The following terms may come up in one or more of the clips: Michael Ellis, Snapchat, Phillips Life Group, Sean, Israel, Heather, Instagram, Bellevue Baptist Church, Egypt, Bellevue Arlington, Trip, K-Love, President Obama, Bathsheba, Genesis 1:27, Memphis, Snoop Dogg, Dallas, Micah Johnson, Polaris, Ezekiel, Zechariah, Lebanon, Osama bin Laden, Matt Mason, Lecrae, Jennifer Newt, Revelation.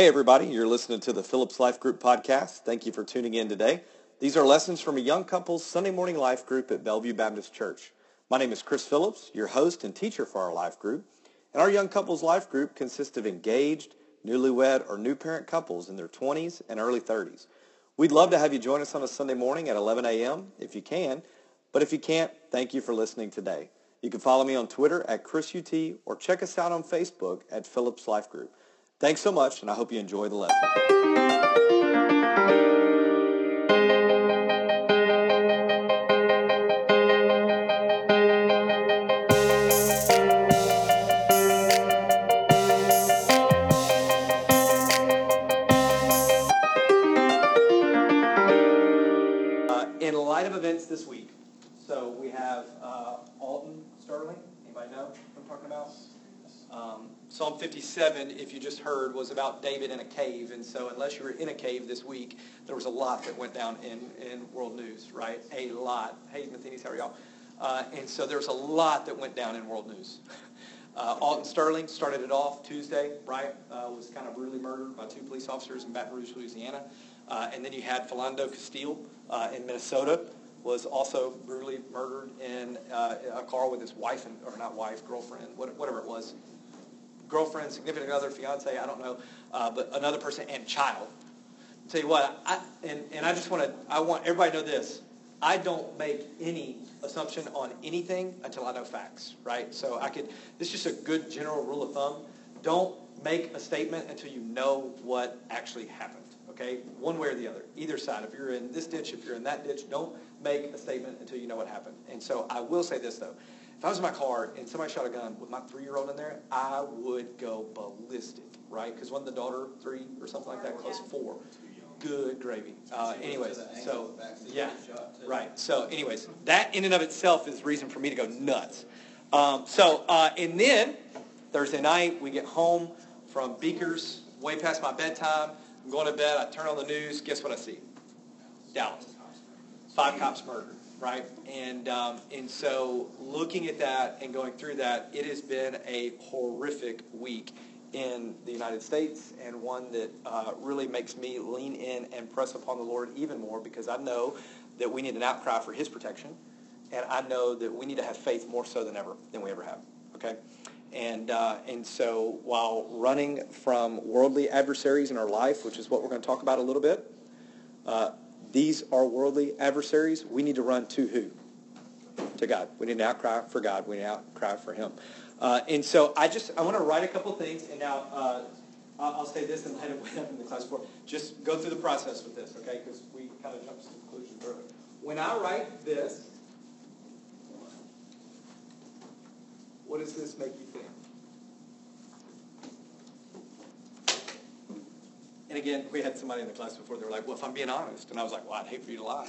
Hey, everybody. You're listening to the Phillips Life Group podcast. Thank you for tuning in today. These are lessons from a young couple's Sunday morning life group at Bellevue Baptist Church. My name is Chris Phillips, your host and teacher for our life group. And our young couple's life group consists of engaged, newlywed, or new parent couples in their 20s and early 30s. We'd love to have you join us on a Sunday morning at 11 a.m. if you can. But if you can't, thank you for listening today. You can follow me on Twitter at ChrisUT or check us out on Facebook at Phillips Life Group. Thanks so much, and I hope you enjoy the lesson. In light of events this week, so we have Alton Sterling. Anybody know what I'm talking about? Psalm 57, if you just heard, was about David in a cave, and so unless you were in a cave this week, there was a lot that went down in world news, right? A lot. Hey, Mathenis, how are y'all? And so there's a lot that went down in world news. Alton Sterling started it off Tuesday, right? Was kind of brutally murdered by two police officers in Baton Rouge, Louisiana. And then you had Philando Castile in Minnesota, was also brutally murdered in a car with his wife, or not wife, girlfriend, whatever it was. Girlfriend, significant other, fiance, I don't know, but another person and child. I'll tell you what, I want everybody to know this. I don't make any assumption on anything until I know facts, right? So this is just a good general rule of thumb. Don't make a statement until you know what actually happened, okay? One way or the other, either side. If you're in this ditch, if you're in that ditch, don't make a statement until you know what happened. And so I will say this, though. If I was in my car and somebody shot a gun with my 3-year-old in there, I would go ballistic, right? Because wasn't the daughter 3 or something like that? Close to 4. Good gravy. Anyways, so, yeah, right. So, anyways, that in and of itself is reason for me to go nuts. And then Thursday night, we get home from Beaker's, way past my bedtime. I'm going to bed. I turn on the news. Guess what I see? Dallas. 5 cops murdered. Right, and so looking at that and going through that, it has been a horrific week in the United States, and one that really makes me lean in and press upon the Lord even more, because I know that we need an outcry for His protection, and I know that we need to have faith more so than we ever have. Okay, and so while running from worldly adversaries in our life, which is what we're going to talk about a little bit. These are worldly adversaries. We need to run to who? To God. We need to outcry for God. We need to outcry for Him. And so I want to write a couple things, and now I'll say this and let it went up in the class before. Just go through the process with this, okay? Because we kind of jumped to conclusions earlier. When I write this, what does this make you think? And again, we had somebody in the class before, they were like, well, if I'm being honest. And I was like, well, I'd hate for you to lie.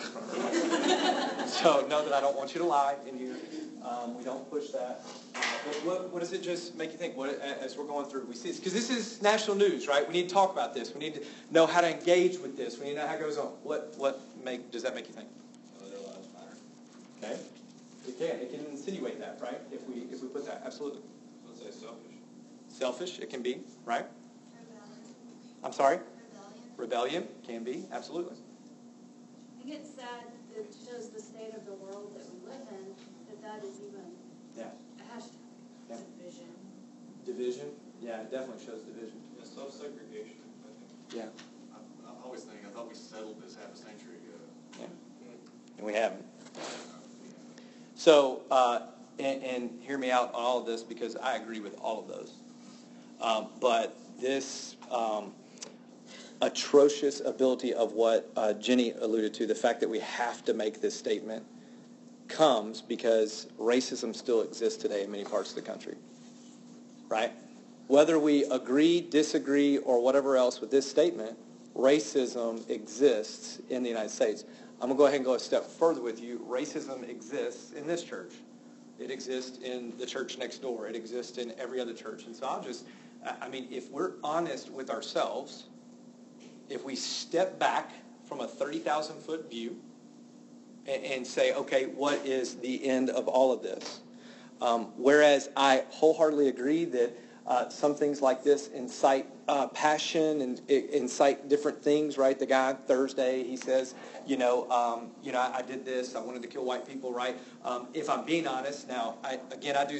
So know that I don't want you to lie, and we don't push that. But what does it just make you think? What, as we're going through, we see this. Because this is national news, right? We need to talk about this. We need to know how to engage with this. We need to know how it goes on. Does that make you think? No, their lives matter. Okay. It can insinuate that, right? If we put that, absolutely. Let's say selfish. Selfish, it can be, right? I'm sorry? Rebellion can be, absolutely. I think it's sad that it shows the state of the world that we live in, that is even a hashtag. Yeah. Division. Division? Yeah, it definitely shows division. Yeah, self-segregation, I think. Yeah. I always think, I thought we settled this half a century ago. Yeah. And we haven't. So, and hear me out on all of this, because I agree with all of those. But this atrocious ability of what Jenny alluded to, the fact that we have to make this statement, comes because racism still exists today in many parts of the country, right? Whether we agree, disagree, or whatever else with this statement, racism exists in the United States. I'm going to go ahead and go a step further with you. Racism exists in this church. It exists in the church next door. It exists in every other church. And so if we're honest with ourselves, if we step back from a 30,000-foot view and say, okay, what is the end of all of this? Whereas I wholeheartedly agree that some things like this incite passion and incite different things, right? The guy Thursday, he says, I did this. I wanted to kill white people, right? If I'm being honest, now, I do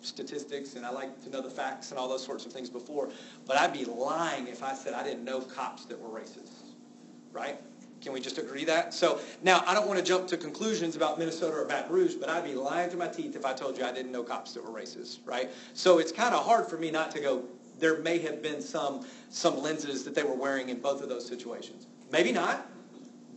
statistics and I like to know the facts and all those sorts of things before, but I'd be lying if I said I didn't know cops that were racist, right? Can we just agree that? So now I don't want to jump to conclusions about Minnesota or Baton Rouge, but I'd be lying through my teeth if I told you I didn't know cops that were racist, right? So it's kind of hard for me not to go, there may have been some lenses that they were wearing in both of those situations. Maybe not,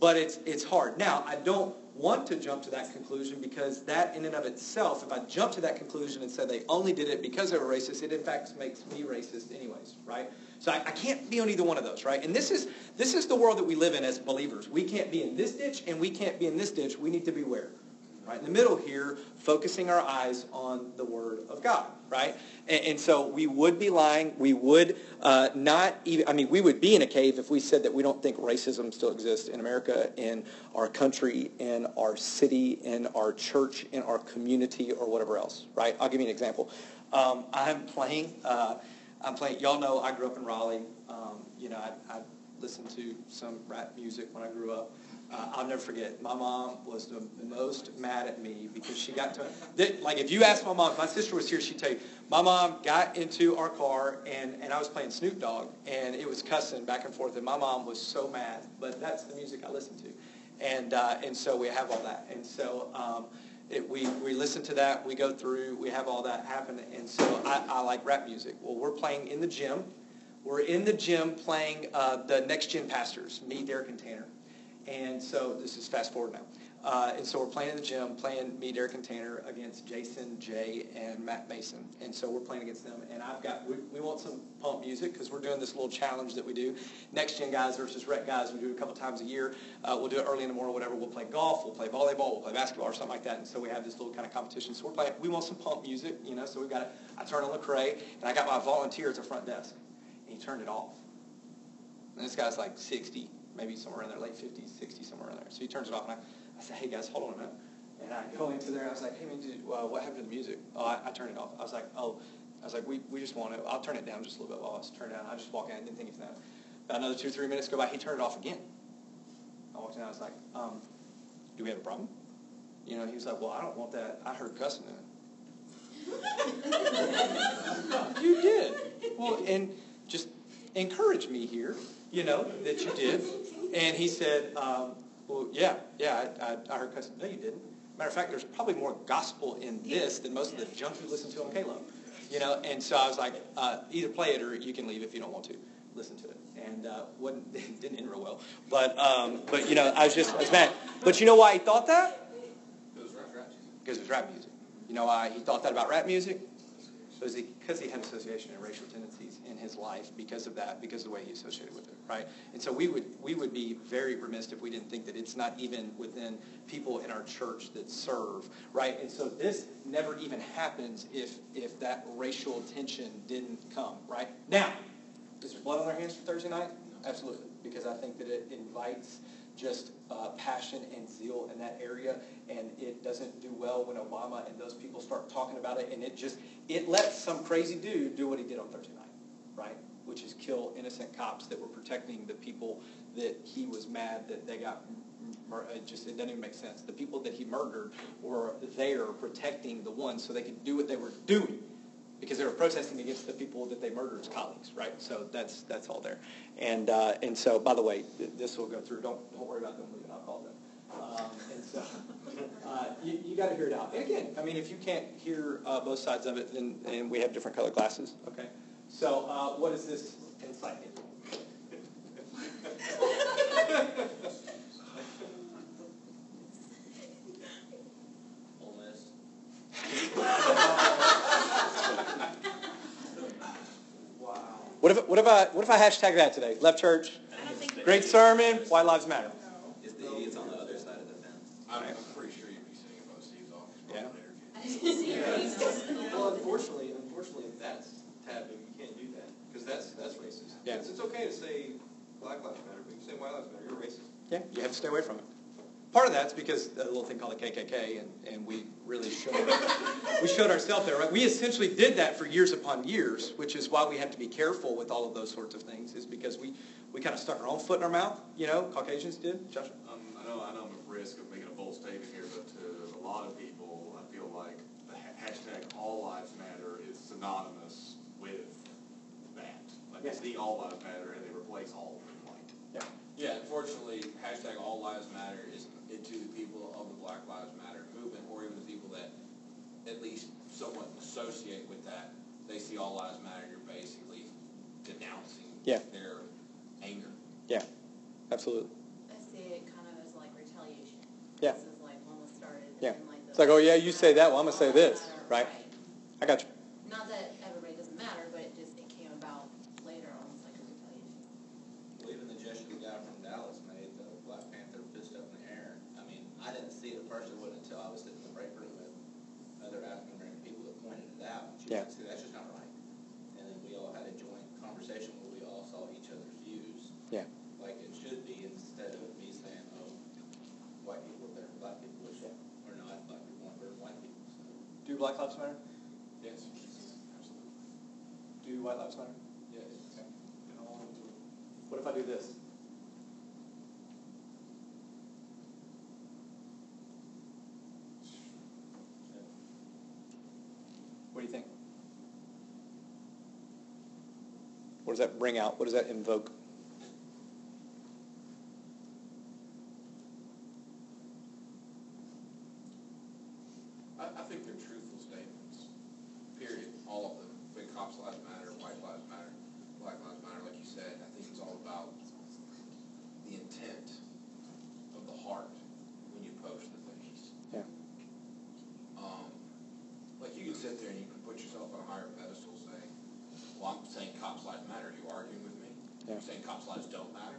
but it's hard. Now, I don't want to jump to that conclusion because that in and of itself, if I jump to that conclusion and say they only did it because they were racist, it in fact makes me racist anyways, right? So I can't be on either one of those, right? And this is the world that we live in as believers. We can't be in this ditch and we can't be in this ditch. We need to be where? Right in the middle here, focusing our eyes on the Word of God, right? And so we would be lying. We would we would be in a cave if we said that we don't think racism still exists in America, in our country, in our city, in our church, in our community, or whatever else, right? I'll give you an example. I'm playing, y'all know I grew up in Raleigh. I listened to some rap music when I grew up. I'll never forget. My mom was the most mad at me because she got to, if you ask my mom, if my sister was here, she'd tell you, my mom got into our car and I was playing Snoop Dogg and it was cussing back and forth and my mom was so mad, but that's the music I listened to. And so we have all that. And so we listen to that, we go through, we have all that happen. And so I like rap music. Well, we're playing in the gym. We're in the gym playing the Next Gen Pastors, me, Derek, and Tanner. And so this is fast forward now. And so we're playing in the gym, playing me, Derek, and Tanner against Jason, Jay, and Matt Mason. And so we're playing against them. And we want some pump music because we're doing this little challenge that we do. Next Gen guys versus Rhett guys. We do it a couple times a year. We'll do it early in the morning, whatever. We'll play golf. We'll play volleyball. We'll play basketball or something like that. And so we have this little kind of competition. So we're playing. We want some pump music, So we've got it. I turn on Lecrae, and I got my volunteer at the front desk. And he turned it off. And this guy's like 60. Maybe somewhere in there, late 50s, 60, somewhere in there. So he turns it off, and I said, hey, guys, hold on a minute. And I go into there, and I was like, hey, man, dude, what happened to the music? Oh, I turned it off. I was like, we just want it. I'll turn it down just a little bit while I was turned down. I just walk in. I didn't think of that. About another 2 or 3 minutes go by, he turned it off again. I walked in, I was like, do we have a problem? He was like, well, I don't want that. I heard cussing in it. You did. Well, and just encourage me here. That you did. And he said, I heard cussing. No, you didn't. Matter of fact, there's probably more gospel in this than most of the junk you listen to on K-Love. And so I was like, either play it or you can leave if you don't want to listen to it. And didn't end real well. But I was mad. But you know why he thought that? Because it was rap music. You know why he thought that about rap music? Because he had association and racial tendencies in his life because of that, because of the way he associated with it, right? And so we would be very remiss if we didn't think that it's not even within people in our church that serve, right? And so this never even happens if that racial tension didn't come, right? Now, is there blood on our hands for Thursday night? Absolutely, because I think that it invites just passion and zeal in that area, and it doesn't do well when Obama and those people start talking about it, and it lets some crazy dude do what he did on Thursday night, right? Which is kill innocent cops that were protecting the people that he was mad that they got. It doesn't even make sense. The people that he murdered were there protecting the ones so they could do what they were doing, because they were protesting against the people that they murdered as colleagues, right? So that's all there. And so, by the way, this will go through. Don't worry about them leaving. I'll call them. And so you got to hear it out. And again, if you can't hear both sides of it, then and we have different colored glasses. Okay. So what is this insight? What if I hashtag that today? Left church. Great sermon. Why lives matter. It's the idiots on the other side of the fence. I'm pretty sure you'd be sitting in both seats off. Yeah. Well, unfortunately, that's taboo. You can't do that because that's racist. Yeah. It's okay to say Black Lives Matter, but you say White Lives Matter, you're racist. Yeah. You have to stay away from it. Part of that's because a little thing called the KKK, and we really showed ourselves there, right? We essentially did that for years upon years, which is why we have to be careful with all of those sorts of things, is because we kind of stuck our own foot in our mouth, you know, Caucasians did. Joshua? I know I'm at risk of making a bold statement here, but to a lot of people, I feel like the hashtag All Lives Matter is synonymous with that. Like, yeah. It's the All Lives Matter, and they replace all with white. Yeah. Yeah, unfortunately, hashtag All Lives Matter is to the people of the Black Lives Matter movement, or even the people that at least somewhat associate with that. They see All Lives Matter, you're basically denouncing their anger. Yeah, absolutely. I see it kind of as like retaliation. Yeah. This is like when it started. Yeah. And like it's like, oh yeah, you say that, well I'm going to say this, right? I got you. Not that everybody doesn't matter, but it came about later, almost like a retaliation. Well, even the gesture the guy from Dallas made, the Black Panther fist up in the air. I mean, I didn't see it personally until I was sitting in the break room with other African American people that pointed it out. And yeah. See, that's just not right. And then we all had a joint conversation where we all saw each other's views. Yeah. Like it should be, instead of me saying, oh, white people are better than black people, which are not, black people aren't better than white people. So. Do Black Lives Matter? Yes. Do White Lives Matter? Yes. Okay. What if I do this? What do you think? What does that bring out? What does that invoke? I think they're truthful statements. Period. All of them. Big cops lives matter, white lives matter, black lives matter, like you said. I think it's all about the intent of the heart when you post the things. Yeah. Like you can sit there and you can put yourself on a higher pedestal saying, well, I'm saying cops lives matter. Are you arguing with me? Yeah. You're saying cops lives don't matter.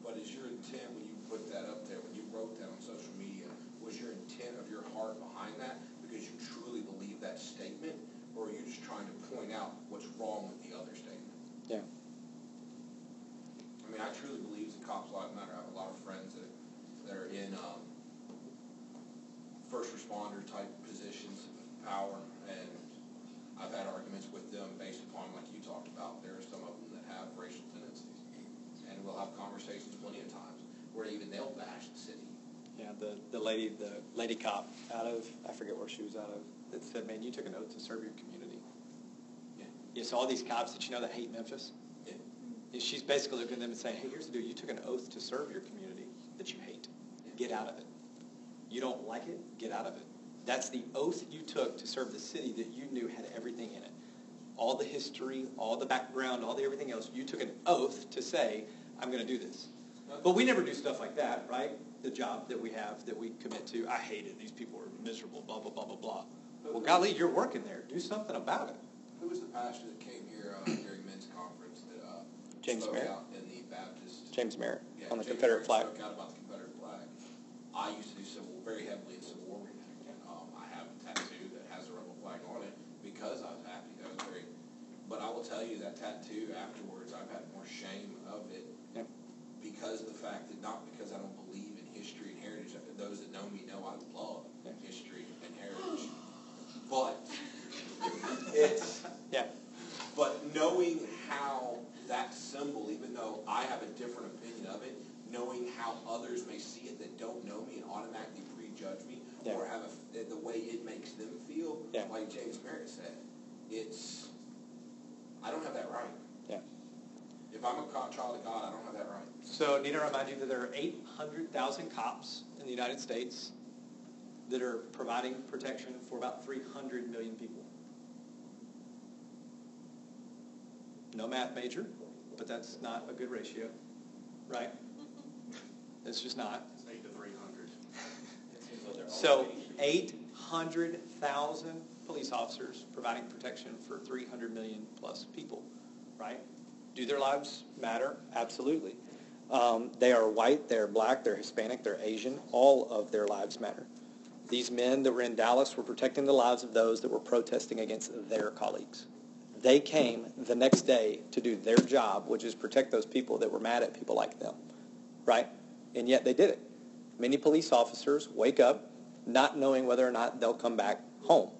But is your intent when you put that up there, when you wrote that on social media, was your intent of your heart behind that because you truly believe that statement? Or are you just trying to point out what's wrong with the other statement? Yeah. I mean, I truly believe that cops lives matter. I have a lot of friends that are in first responder type positions of power, and I've had arguments with them based upon, like you talked about, there are some of them that have racial tendencies. And we'll have conversations plenty of times where even they'll bash the city. Yeah, the lady cop out of, I forget where she was out of, that said, man, you took an oath to serve your community. Yeah. It's all these cops that you know that hate Memphis. Yeah. And she's basically looking at them and saying, hey, here's the dude. You took an oath to serve your community that you hate. Yeah. Get out of it. You don't like it? Get out of it. That's the oath you took to serve the city that you knew had everything in it. All the history, all the background, all the everything else. You took an oath to say, I'm going to do this. But we never do stuff like that, right? The job that we have that we commit to, I hate it. These people are miserable, blah, blah, blah, blah, blah. Well, golly, you're working there. Do something about it. Who was the pastor that came here during men's conference that James spoke Merritt. Out in the Baptist? James Merritt, yeah, on the James Confederate Merritt flag. Spoke out about the Confederate flag. I used to do very heavily in Civil War reenactment. And I have a tattoo that has a rebel flag on it because I was happy. That was very. But I will tell you that tattoo afterwards, I've had more shame of it because of the fact that not because I don't believe in history and heritage. Those that know me know I love history and heritage. But it's But knowing how that symbol, even though I have a different opinion of it, knowing how others may see it that don't know me and automatically prejudge me or have the way it makes them feel, like James Merritt said, it's I don't have that right. Yeah. If I'm a child of God, I don't have that right. So need I remind you that there are 800,000 cops in the United States that are providing protection for about 300 million people. No math major, but that's not a good ratio, right? It's just not. It's 8 to 300. So 800,000 police officers providing protection for 300 million plus people, right? Do their lives matter? Absolutely. They are white, they're black, they're Hispanic, they're Asian. All of their lives matter. These men that were in Dallas were protecting the lives of those that were protesting against their colleagues. They came the next day to do their job, which is protect those people that were mad at people like them, right? And yet they did it. many police officers wake up not knowing whether or not they'll come back home.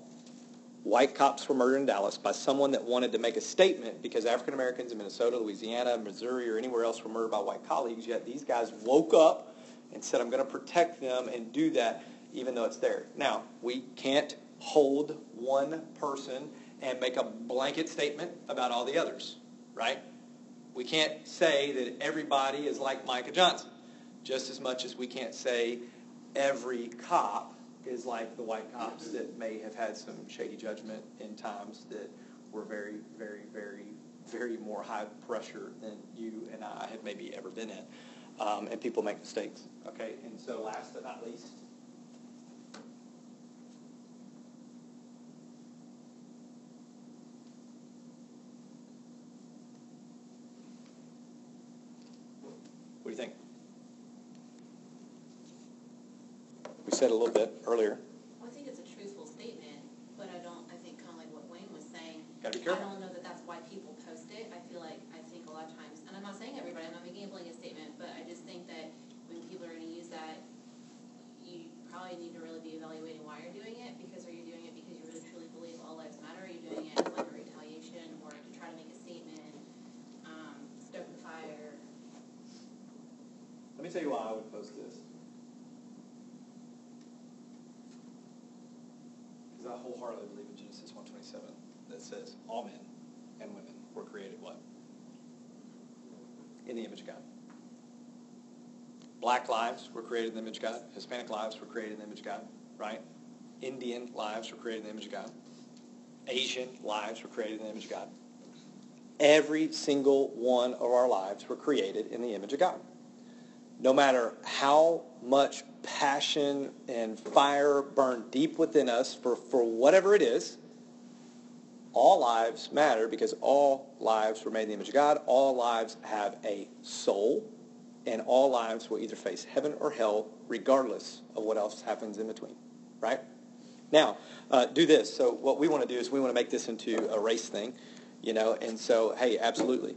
White cops were murdered in Dallas by someone that wanted to make a statement because African Americans in Minnesota, Louisiana, Missouri, or anywhere else were murdered by white colleagues, yet these guys woke up and said, I'm going to protect them and do that even though it's there. Now, we can't hold one person and make a blanket statement about all the others, right? We can't say that everybody is like Micah Johnson, just as much as we can't say every cop is like the white cops that may have had some shady judgment in times that were very, very, very, very more high pressure than you and I had maybe ever been in. And people make mistakes, okay? And so last but not least, what do you think? We said a little bit earlier. Well, I think it's a truthful statement, but I think kind of like what Wayne was saying. Gotta be careful. I don't know that that's why people post it. I think a lot of times, and I'm not saying everybody, I'm not making a blanket statement, but I just think that when people are going to use that, you probably need to really be evaluating why you're doing it, because are you doing it because you really truly believe all lives matter, or are you doing it as like a retaliation or to try to make a statement, stoke the fire? Let me tell you why I would post this. I wholeheartedly believe in Genesis 1:27 that says all men and women were created what? In the image of God. Black lives were created in the image of God. Hispanic lives were created in the image of God, right? Indian lives were created in the image of God. Asian lives were created in the image of God. Every single one of our lives were created in the image of God. No matter how much passion and fire burn deep within us for whatever it is, all lives matter because all lives were made in the image of God. All lives have a soul, and all lives will either face heaven or hell regardless of what else happens in between, right? Now, do this. So what we want to do is we want to make this into a race thing, you know, and so, hey, absolutely.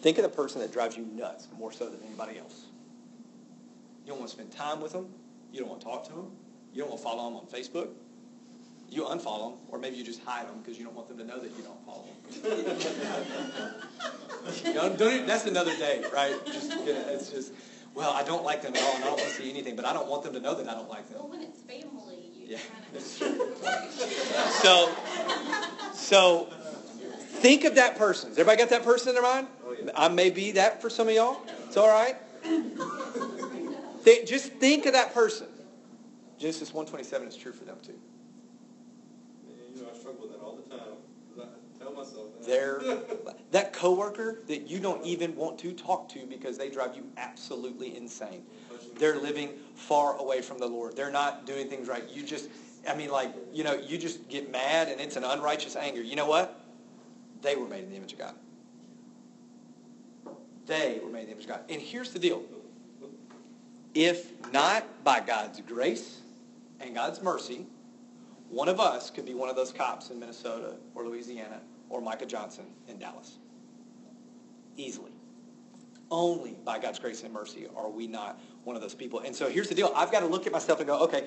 Think of the person that drives you nuts more so than anybody else. You don't want to spend time with them. You don't want to talk to them. You don't want to follow them on Facebook. You unfollow them, or maybe you just hide them because you don't want them to know that you don't follow them. You know, that's another day, right? Well, I don't like them at all, and I don't want to see anything, but I don't want them to know that I don't like them. Well, when it's family, you kind of... So think of that person. Has everybody got that person in their mind? Oh, yeah. I may be that for some of y'all. It's all right. Just think of that person. Genesis 1:27 is true for them, too. You know, I struggle with that all the time. I tell myself that. That coworker that you don't even want to talk to because they drive you absolutely insane. They're living far away from the Lord. They're not doing things right. You just get mad, and it's an unrighteous anger. You know what? They were made in the image of God. They were made in the image of God. And here's the deal. If not by God's grace and God's mercy, one of us could be one of those cops in Minnesota or Louisiana or Micah Johnson in Dallas. Easily. Only by God's grace and mercy are we not one of those people. And so here's the deal. I've got to look at myself and go, okay,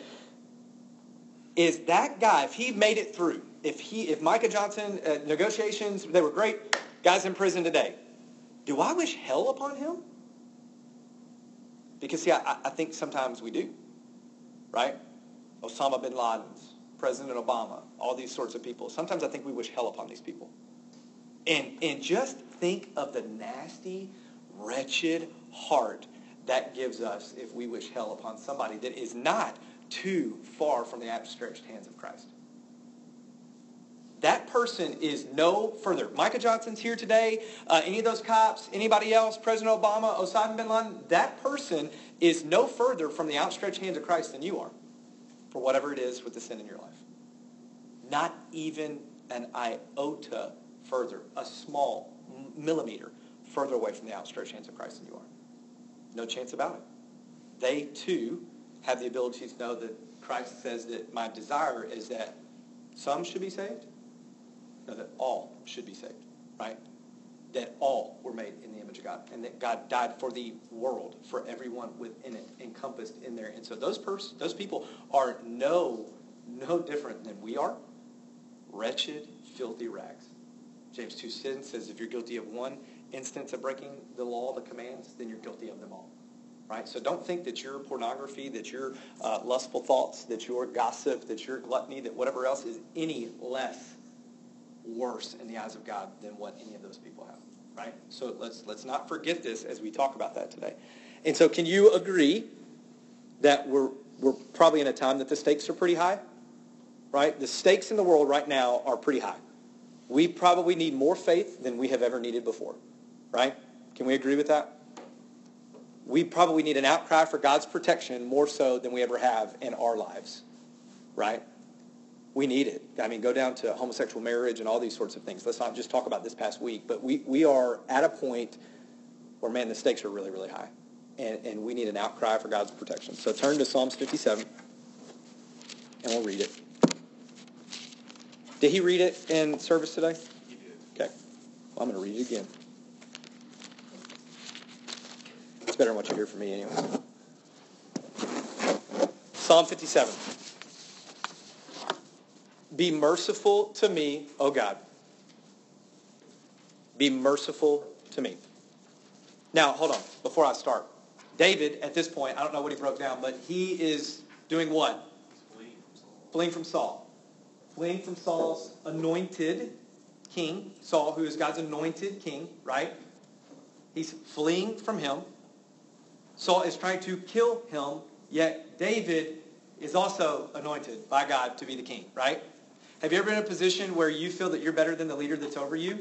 is that guy, if he made it through, if Micah Johnson, negotiations, they were great, guy's in prison today, do I wish hell upon him? Because, see, I think sometimes we do, right? Osama bin Laden, President Obama, all these sorts of people. Sometimes I think we wish hell upon these people. And just think of the nasty, wretched heart that gives us if we wish hell upon somebody that is not too far from the outstretched hands of Christ. That person is no further. Micah Johnson's here today. Any of those cops, anybody else, President Obama, Osama bin Laden, that person is no further from the outstretched hands of Christ than you are for whatever it is with the sin in your life. Not even an iota further, a small millimeter further away from the outstretched hands of Christ than you are. No chance about it. They, too, have the ability to know that Christ says that my desire is that some should be saved, that all should be saved, right? that all were made in the image of God, and that God died for the world, for everyone within it, encompassed in there. And so those people are no different than we are, wretched, filthy rags. James 2:10 says, if you're guilty of one instance of breaking the law, the commands, then you're guilty of them all. Right? So don't think that your pornography, that your lustful thoughts, that your gossip, that your gluttony, that whatever else is any less worse in the eyes of God than what any of those people have, right? So let's not forget this as we talk about that today. And so can you agree that we're probably in a time that the stakes are pretty high, right? The stakes in the world right now are pretty high. We probably need more faith than we have ever needed before, right? Can we agree with that? We probably need an outcry for God's protection more so than we ever have in our lives, right? We need it. I mean, go down to homosexual marriage and all these sorts of things. Let's not just talk about this past week, but we are at a point where, man, the stakes are really, really high, and we need an outcry for God's protection. So turn to Psalms 57, and we'll read it. Did he read it in service today? He did. Okay. Well, I'm going to read it again. It's better than what you hear from me anyway. Psalm 57. Be merciful to me, O God. Be merciful to me. Now, hold on, before I start. David, at this point, I don't know what he broke down, but he is doing what? Fleeing from Saul. Fleeing from Saul's anointed king, Saul, who is God's anointed king, right? He's fleeing from him. Saul is trying to kill him, yet David is also anointed by God to be the king, right? Have you ever been in a position where you feel that you're better than the leader that's over you?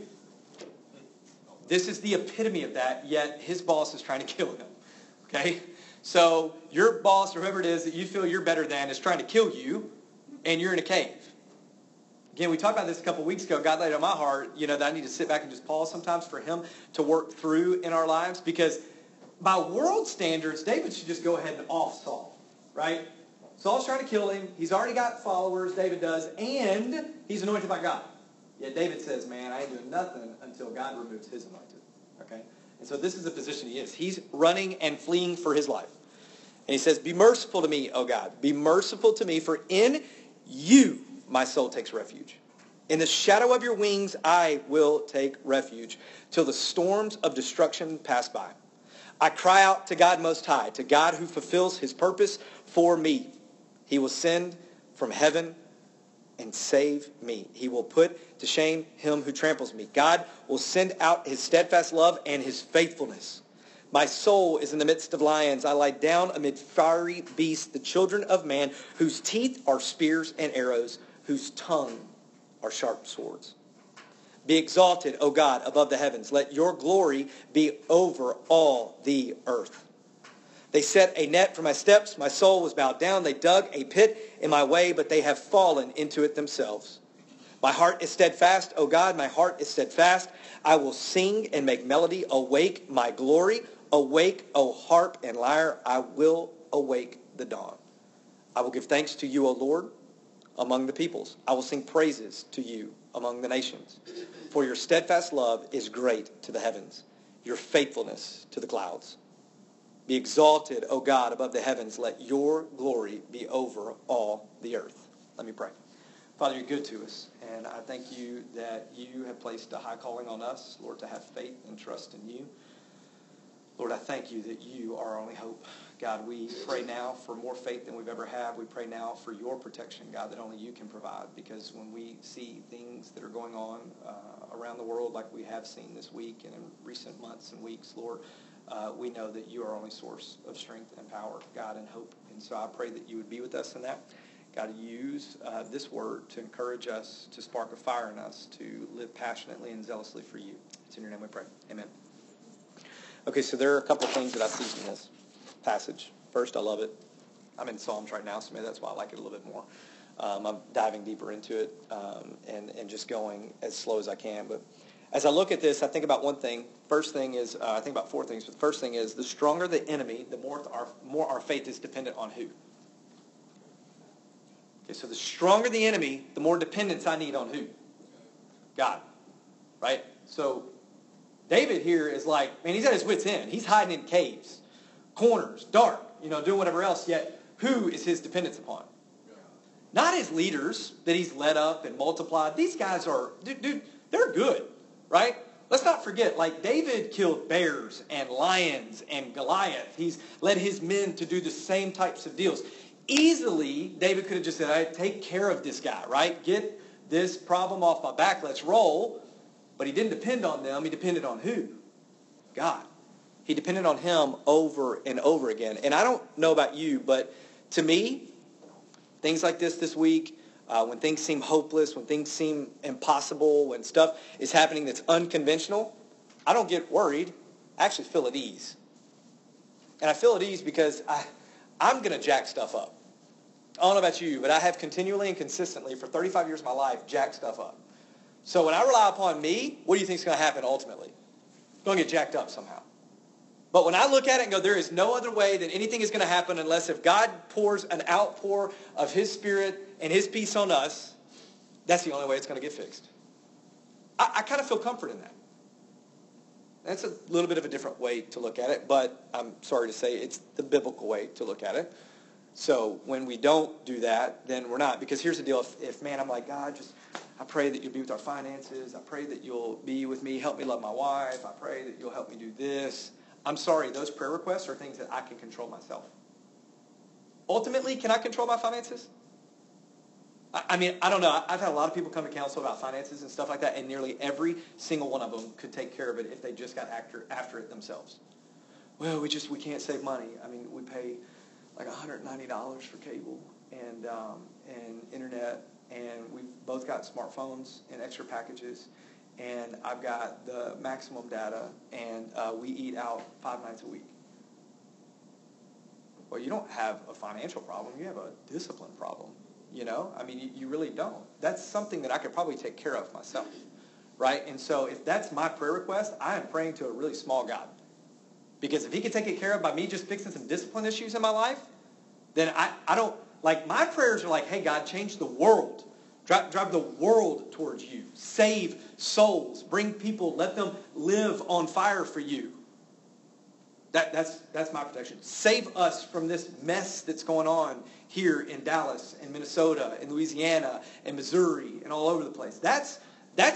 This is the epitome of that, yet his boss is trying to kill him, okay? So your boss, or whoever it is that you feel you're better than, is trying to kill you, and you're in a cave. Again, we talked about this a couple weeks ago. God laid on my heart, that I need to sit back and just pause sometimes for him to work through in our lives, because by world standards, David should just go ahead and off Saul, right? Saul's trying to kill him. He's already got followers, David does, and he's anointed by God. Yet David says, man, I ain't doing nothing until God removes his anointed, okay? And so this is the position he is. He's running and fleeing for his life. And he says, be merciful to me, O God. Be merciful to me, for in you my soul takes refuge. In the shadow of your wings I will take refuge till the storms of destruction pass by. I cry out to God Most High, to God who fulfills his purpose for me. He will send from heaven and save me. He will put to shame him who tramples me. God will send out his steadfast love and his faithfulness. My soul is in the midst of lions. I lie down amid fiery beasts, the children of man, whose teeth are spears and arrows, whose tongue are sharp swords. Be exalted, O God, above the heavens. Let your glory be over all the earth. They set a net for my steps. My soul was bowed down. They dug a pit in my way, but they have fallen into it themselves. My heart is steadfast, O God. My heart is steadfast. I will sing and make melody. Awake, my glory. Awake, O harp and lyre. I will awake the dawn. I will give thanks to you, O Lord, among the peoples. I will sing praises to you among the nations. For your steadfast love is great to the heavens, your faithfulness to the clouds. Be exalted, O God, above the heavens. Let your glory be over all the earth. Let me pray. Father, you're good to us, and I thank you that you have placed a high calling on us, Lord, to have faith and trust in you. Lord, I thank you that you are our only hope. God, we pray now for more faith than we've ever had. We pray now for your protection, God, that only you can provide, because when we see things that are going on around the world like we have seen this week and in recent months and weeks, Lord, we know that you are our only source of strength and power, God, and hope. And so I pray that you would be with us in that. God, use this word to encourage us, to spark a fire in us, to live passionately and zealously for you. It's in your name we pray. Amen. Okay, so there are a couple of things that I see in this passage. First, I love it. I'm in Psalms right now, so maybe that's why I like it a little bit more. I'm diving deeper into it and just going as slow as I can, but as I look at this, I think about one thing. First thing is, I think about four things. But the first thing is, the stronger the enemy, the more our faith is dependent on who? Okay, so the stronger the enemy, the more dependence I need on who? God, right? So David here is like, man, he's at his wit's end. He's hiding in caves, corners, dark, doing whatever else, yet who is his dependence upon? Not his leaders that he's led up and multiplied. These guys are, dude, they're good, right? Let's not forget, David killed bears and lions and Goliath. He's led his men to do the same types of deals. Easily, David could have just said, "I take care of this guy, right? Get this problem off my back. Let's roll." But he didn't depend on them. He depended on who? God. He depended on him over and over again. And I don't know about you, but to me, things like this week, when things seem hopeless, when things seem impossible, when stuff is happening that's unconventional, I don't get worried. I actually feel at ease. And I feel at ease because I'm going to jack stuff up. I don't know about you, but I have continually and consistently for 35 years of my life jacked stuff up. So when I rely upon me, what do you think is going to happen ultimately? It's going to get jacked up somehow. But when I look at it and go, there is no other way that anything is going to happen unless if God pours an outpour of his spirit and his peace on us, that's the only way it's going to get fixed. I kind of feel comfort in that. That's a little bit of a different way to look at it, but I'm sorry to say it's the biblical way to look at it. So when we don't do that, then we're not. Because here's the deal. If I'm like, God, I pray that you'll be with our finances. I pray that you'll be with me. Help me love my wife. I pray that you'll help me do this. I'm sorry, those prayer requests are things that I can control myself. Ultimately, can I control my finances? I don't know. I've had a lot of people come to counsel about finances and stuff like that, and nearly every single one of them could take care of it if they just got after it themselves. Well, we can't save money. We pay $190 for cable and internet, and we've both got smartphones and extra packages, and I've got the maximum data, and we eat out 5 nights a week. Well, you don't have a financial problem. You have a discipline problem. You really don't. That's something that I could probably take care of myself, right? And so if that's my prayer request, I am praying to a really small God. Because if he could take it care of by me just fixing some discipline issues in my life, then I don't, my prayers are hey, God, change the world. Drive the world towards you. Save souls. Bring people. Let them live on fire for you. That's my protection. Save us from this mess that's going on here in Dallas and Minnesota and Louisiana and Missouri and all over the place. That's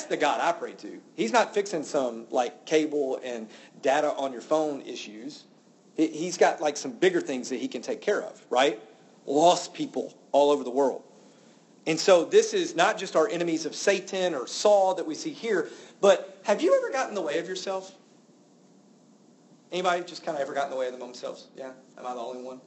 the God I pray to. He's not fixing some cable and data on your phone issues. He's got some bigger things that he can take care of, right? Lost people all over the world. And so this is not just our enemies of Satan or Saul that we see here, but have you ever gotten in the way of yourself? Anybody just kind of ever got in the way of themselves? Yeah? Am I the only one?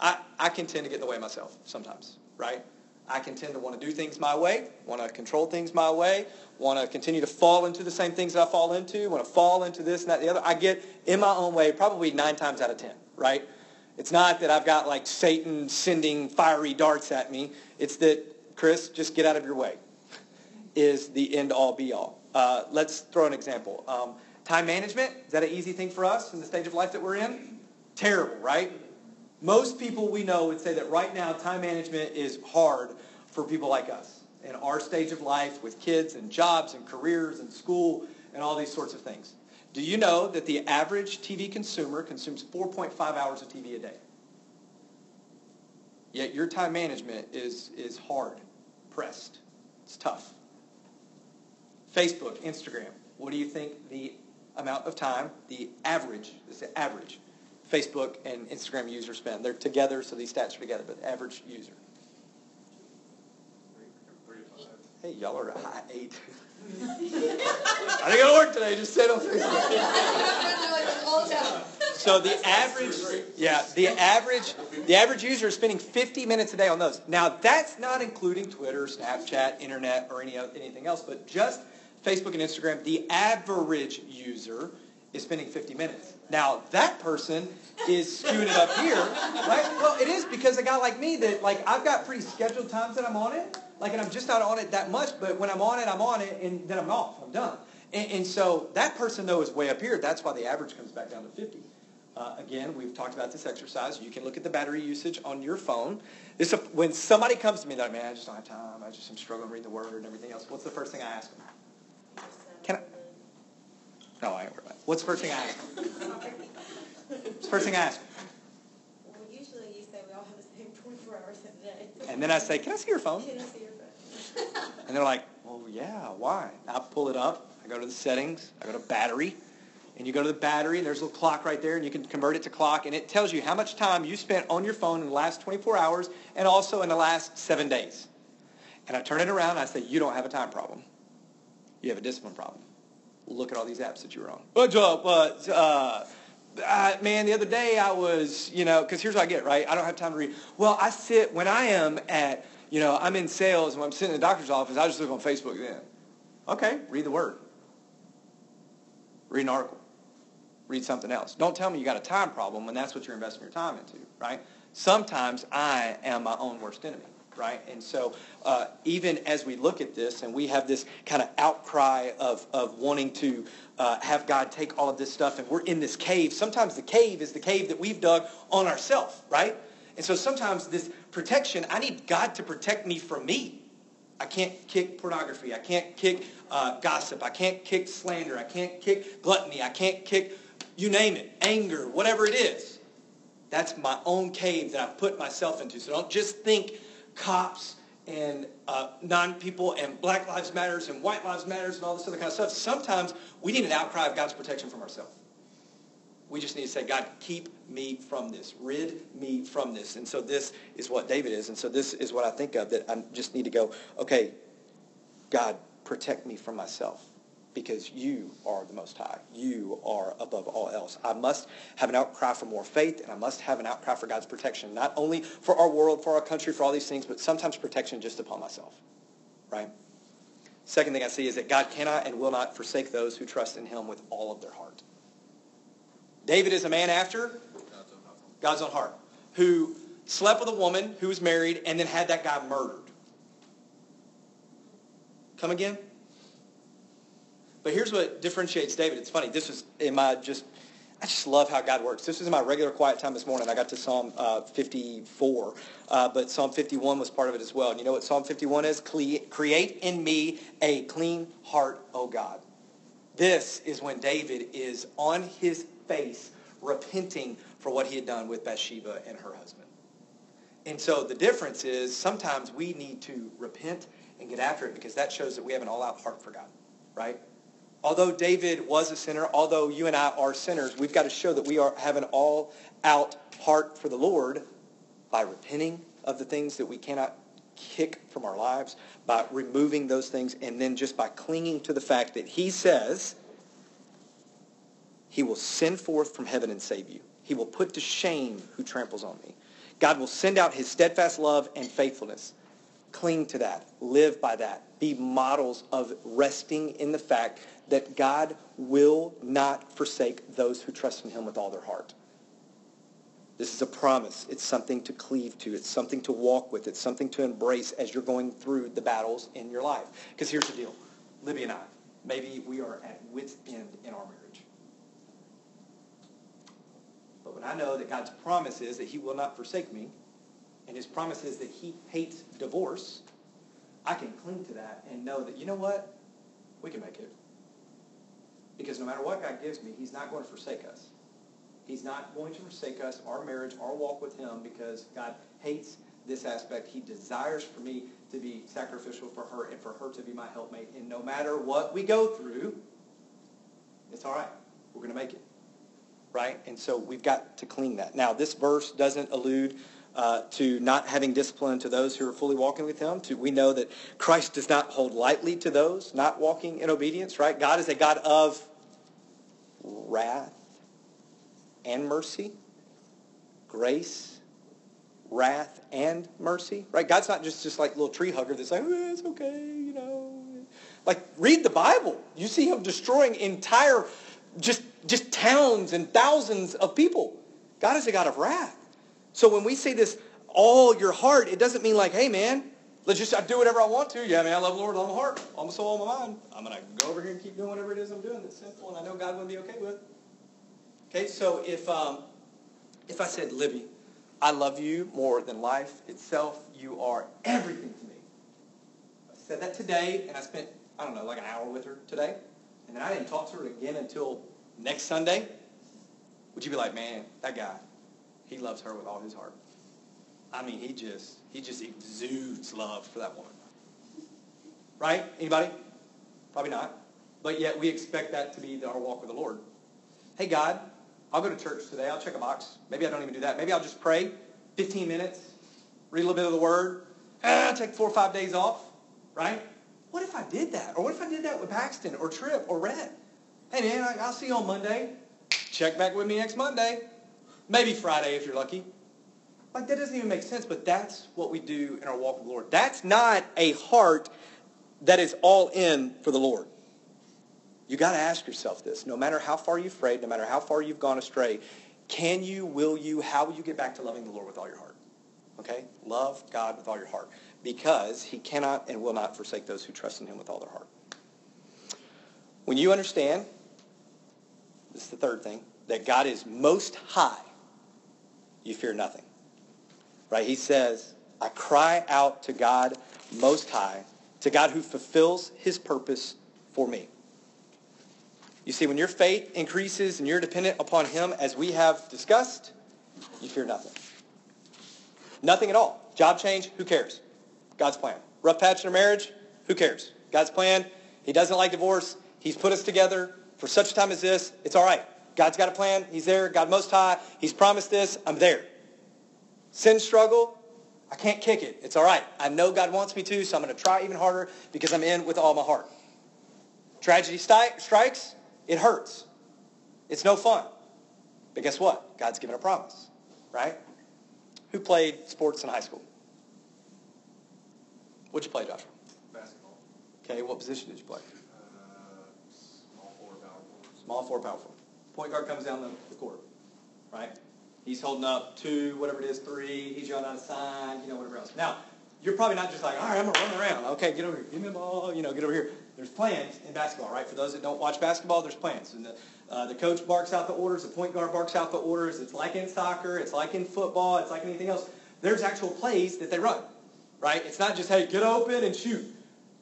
I can tend to get in the way of myself sometimes, right? I can tend to want to do things my way, want to control things my way, want to continue to fall into the same things that I fall into, want to fall into this and that and the other. I get in my own way probably 9 times out of 10, right? It's not that I've got Satan sending fiery darts at me. It's that, Chris, just get out of your way is the end all be all. Let's throw an example. Time management, is that an easy thing for us in the stage of life that we're in? Terrible, right? Most people we know would say that right now time management is hard for people like us in our stage of life with kids and jobs and careers and school and all these sorts of things. Do you know that the average TV consumer consumes 4.5 hours of TV a day? Yet your time management is hard, pressed. It's tough. Facebook, Instagram. What do you think the amount of time the average Facebook and Instagram user spend? They're together, so these stats are together, but the average user. 3 to 5. Hey, y'all are a high 8. I didn't go to work today. Just sit on Facebook. So the average user is spending 50 minutes a day on those. Now that's not including Twitter, Snapchat, internet, or anything else. But just Facebook and Instagram. The average user is spending 50 minutes. Now that person is skewing it up here, right? Well, it is because a guy like me that I've got pretty scheduled times that I'm on it. And I'm just not on it that much, but when I'm on it, and then I'm off. I'm done. And so that person, though, is way up here. That's why the average comes back down to 50. Again, we've talked about this exercise. You can look at the battery usage on your phone. When somebody comes to me, they're like, man, I just don't have time. I just am struggling to read the word and everything else. What's the first thing I ask them? Can I, No, I ain't worried about it. What's the first thing I ask? What's the first thing I ask? Well, usually you say we all have the same 24 hours in the day. And then I say, can I see your phone? Can I see your phone? And they're like, well, yeah, why? I pull it up. I go to the settings. I go to battery. And you go to the battery, and there's a little clock right there, and you can convert it to clock, and it tells you how much time you spent on your phone in the last 24 hours and also in the last 7 days. And I turn it around, and I say, you don't have a time problem. You have a discipline problem. Look at all these apps that you were on. Man, the other day I was, because here's what I get, right? I don't have time to read. Well, I sit, when I am at, I'm in sales, and when I'm sitting in the doctor's office, I just look on Facebook then. Okay, read the Word. Read an article. Read something else. Don't tell me you got a time problem when that's what you're investing your time into, right? Sometimes I am my own worst enemy, right? And so even as we look at this and we have this kind of outcry of wanting to have God take all of this stuff and we're in this cave, sometimes the cave is the cave that we've dug on ourselves, right? And so sometimes this protection, I need God to protect me from me. I can't kick pornography. I can't kick gossip. I can't kick slander. I can't kick gluttony. I can't kick... you name it, anger, whatever it is. That's my own cave that I've put myself into. So don't just think cops and non-people and Black Lives Matters and White Lives Matters and all this other kind of stuff. Sometimes we need an outcry of God's protection from ourselves. We just need to say, God, keep me from this. Rid me from this. And so this is what David is. And so this is what I think of, that I just need to go, okay, God, protect me from myself. Because you are the Most High. You are above all else. I must have an outcry for more faith, and I must have an outcry for God's protection, not only for our world, for our country, for all these things, but sometimes protection just upon myself, right? Second thing I see is that God cannot and will not forsake those who trust in him with all of their heart. David is a man after God's own heart, who slept with a woman who was married and then had that guy murdered. Come again? But here's what differentiates David. It's funny. This was in my I just love how God works. This was in my regular quiet time this morning. I got to Psalm 54, but Psalm 51 was part of it as well. And you know what Psalm 51 is? Create in me a clean heart, O God. This is when David is on his face repenting for what he had done with Bathsheba and her husband. And so the difference is sometimes we need to repent and get after it because that shows that we have an all-out heart for God, right? Although David was a sinner, although you and I are sinners, we've got to show that we have an all-out heart for the Lord by repenting of the things that we cannot kick from our lives, by removing those things, and then just by clinging to the fact that he says he will send forth from heaven and save you. He will put to shame who tramples on me. God will send out his steadfast love and faithfulness. Cling to that. Live by that. Be models of resting in the fact that God will not forsake those who trust in him with all their heart. This is a promise. It's something to cleave to. It's something to walk with. It's something to embrace as you're going through the battles in your life. Because here's the deal. Libby and I, maybe we are at wit's end in our marriage. But when I know that God's promise is that he will not forsake me, and his promise is that he hates divorce, I can cling to that and know that, you know what? We can make it. Because no matter what God gives me, he's not going to forsake us. He's not going to forsake us, our marriage, our walk with him, because God hates this aspect. He desires for me to be sacrificial for her and for her to be my helpmate. And no matter what we go through, it's all right. We're going to make it. Right? And so we've got to cling that. Now, this verse doesn't allude to not having discipline to those who are fully walking with him. We know that Christ does not hold lightly to those not walking in obedience, right? God is a God of wrath and mercy, grace, wrath and mercy, right? God's not just like a little tree hugger that's like, oh, it's okay, Like, read the Bible. You see him destroying entire, just towns and thousands of people. God is a God of wrath. So when we say this, all your heart, it doesn't mean like, hey, man, let's just I do whatever I want to. Yeah, man, I love the Lord, I love my heart, all my soul, all my mind. I'm going to go over here and keep doing whatever it is I'm doing that's sinful, and I know God wouldn't be okay with. Okay, so if I said, Libby, I love you more than life itself. You are everything to me. I said that today, and I spent, like an hour with her today. and then I didn't talk to her again until next Sunday, would you be like, man, that guy, he loves her with all his heart. I mean, he just exudes love for that woman. Right? Anybody? Probably not. But yet we expect that to be our walk with the Lord. Hey, God, I'll go to church today. I'll check a box. Maybe I don't even do that. Maybe I'll just pray 15 minutes, read a little bit of the Word, take 4 or 5 days off. Right? What if I did that? Or what if I did that with Paxton or Trip or Rhett? Hey, man, I'll see you on Monday. Check back with me next Monday. Maybe Friday if you're lucky. Like, that doesn't even make sense, but that's what we do in our walk with the Lord. That's not a heart that is all in for the Lord. You got to ask yourself this. No matter how far you've strayed, no matter how far you've gone astray, can you, will you, how will you get back to loving the Lord with all your heart? Okay? Love God with all your heart, because he cannot and will not forsake those who trust in him with all their heart. When you understand, this is the third thing, that God is most high, you fear nothing. Right? He says, I cry out to God most high, to God who fulfills his purpose for me. You see, when your faith increases and you're dependent upon him, as we have discussed, you fear nothing. Nothing at all. Job change, who cares? God's plan. Rough patch in a marriage, who cares? God's plan. He doesn't like divorce. He's put us together for such a time as this. It's all right. God's got a plan. He's there. God most high. He's promised this. I'm there. Sin struggle, I can't kick it. It's all right. I know God wants me to, so I'm going to try even harder because I'm in with all my heart. Tragedy strikes, it hurts. It's no fun. But guess what? God's given a promise, right? Who played sports in high school? What'd you play, Joshua? Basketball. Okay, what position did you play? Small forward, power forward. Small forward, power forward. Point guard comes down the court, right? He's holding up 2, whatever it is, 3. He's yelling out a sign, whatever else. Now, you're probably not just like, all right, I'm going to run around. Okay, get over here. Give me the ball. Get over here. There's plans in basketball, right? For those that don't watch basketball, there's plans. And the coach barks out the orders. The point guard barks out the orders. It's like in soccer. It's like in football. It's like anything else. There's actual plays that they run, right? It's not just, hey, get open and shoot.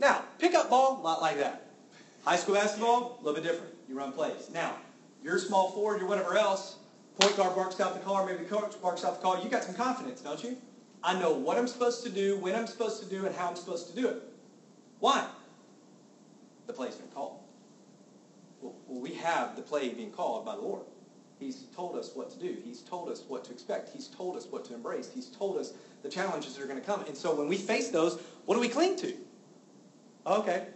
Now, pick up ball, a lot like that. High school basketball, a little bit different. You run plays. Now, you're small forward, you're whatever else. Point guard barks out the call, or maybe the coach barks out the call. You got some confidence, don't you? I know what I'm supposed to do, when I'm supposed to do, and how I'm supposed to do it. Why? The play's been called. Well, we have the play being called by the Lord. He's told us what to do. He's told us what to expect. He's told us what to embrace. He's told us the challenges that are going to come. And so when we face those, what do we cling to? Okay,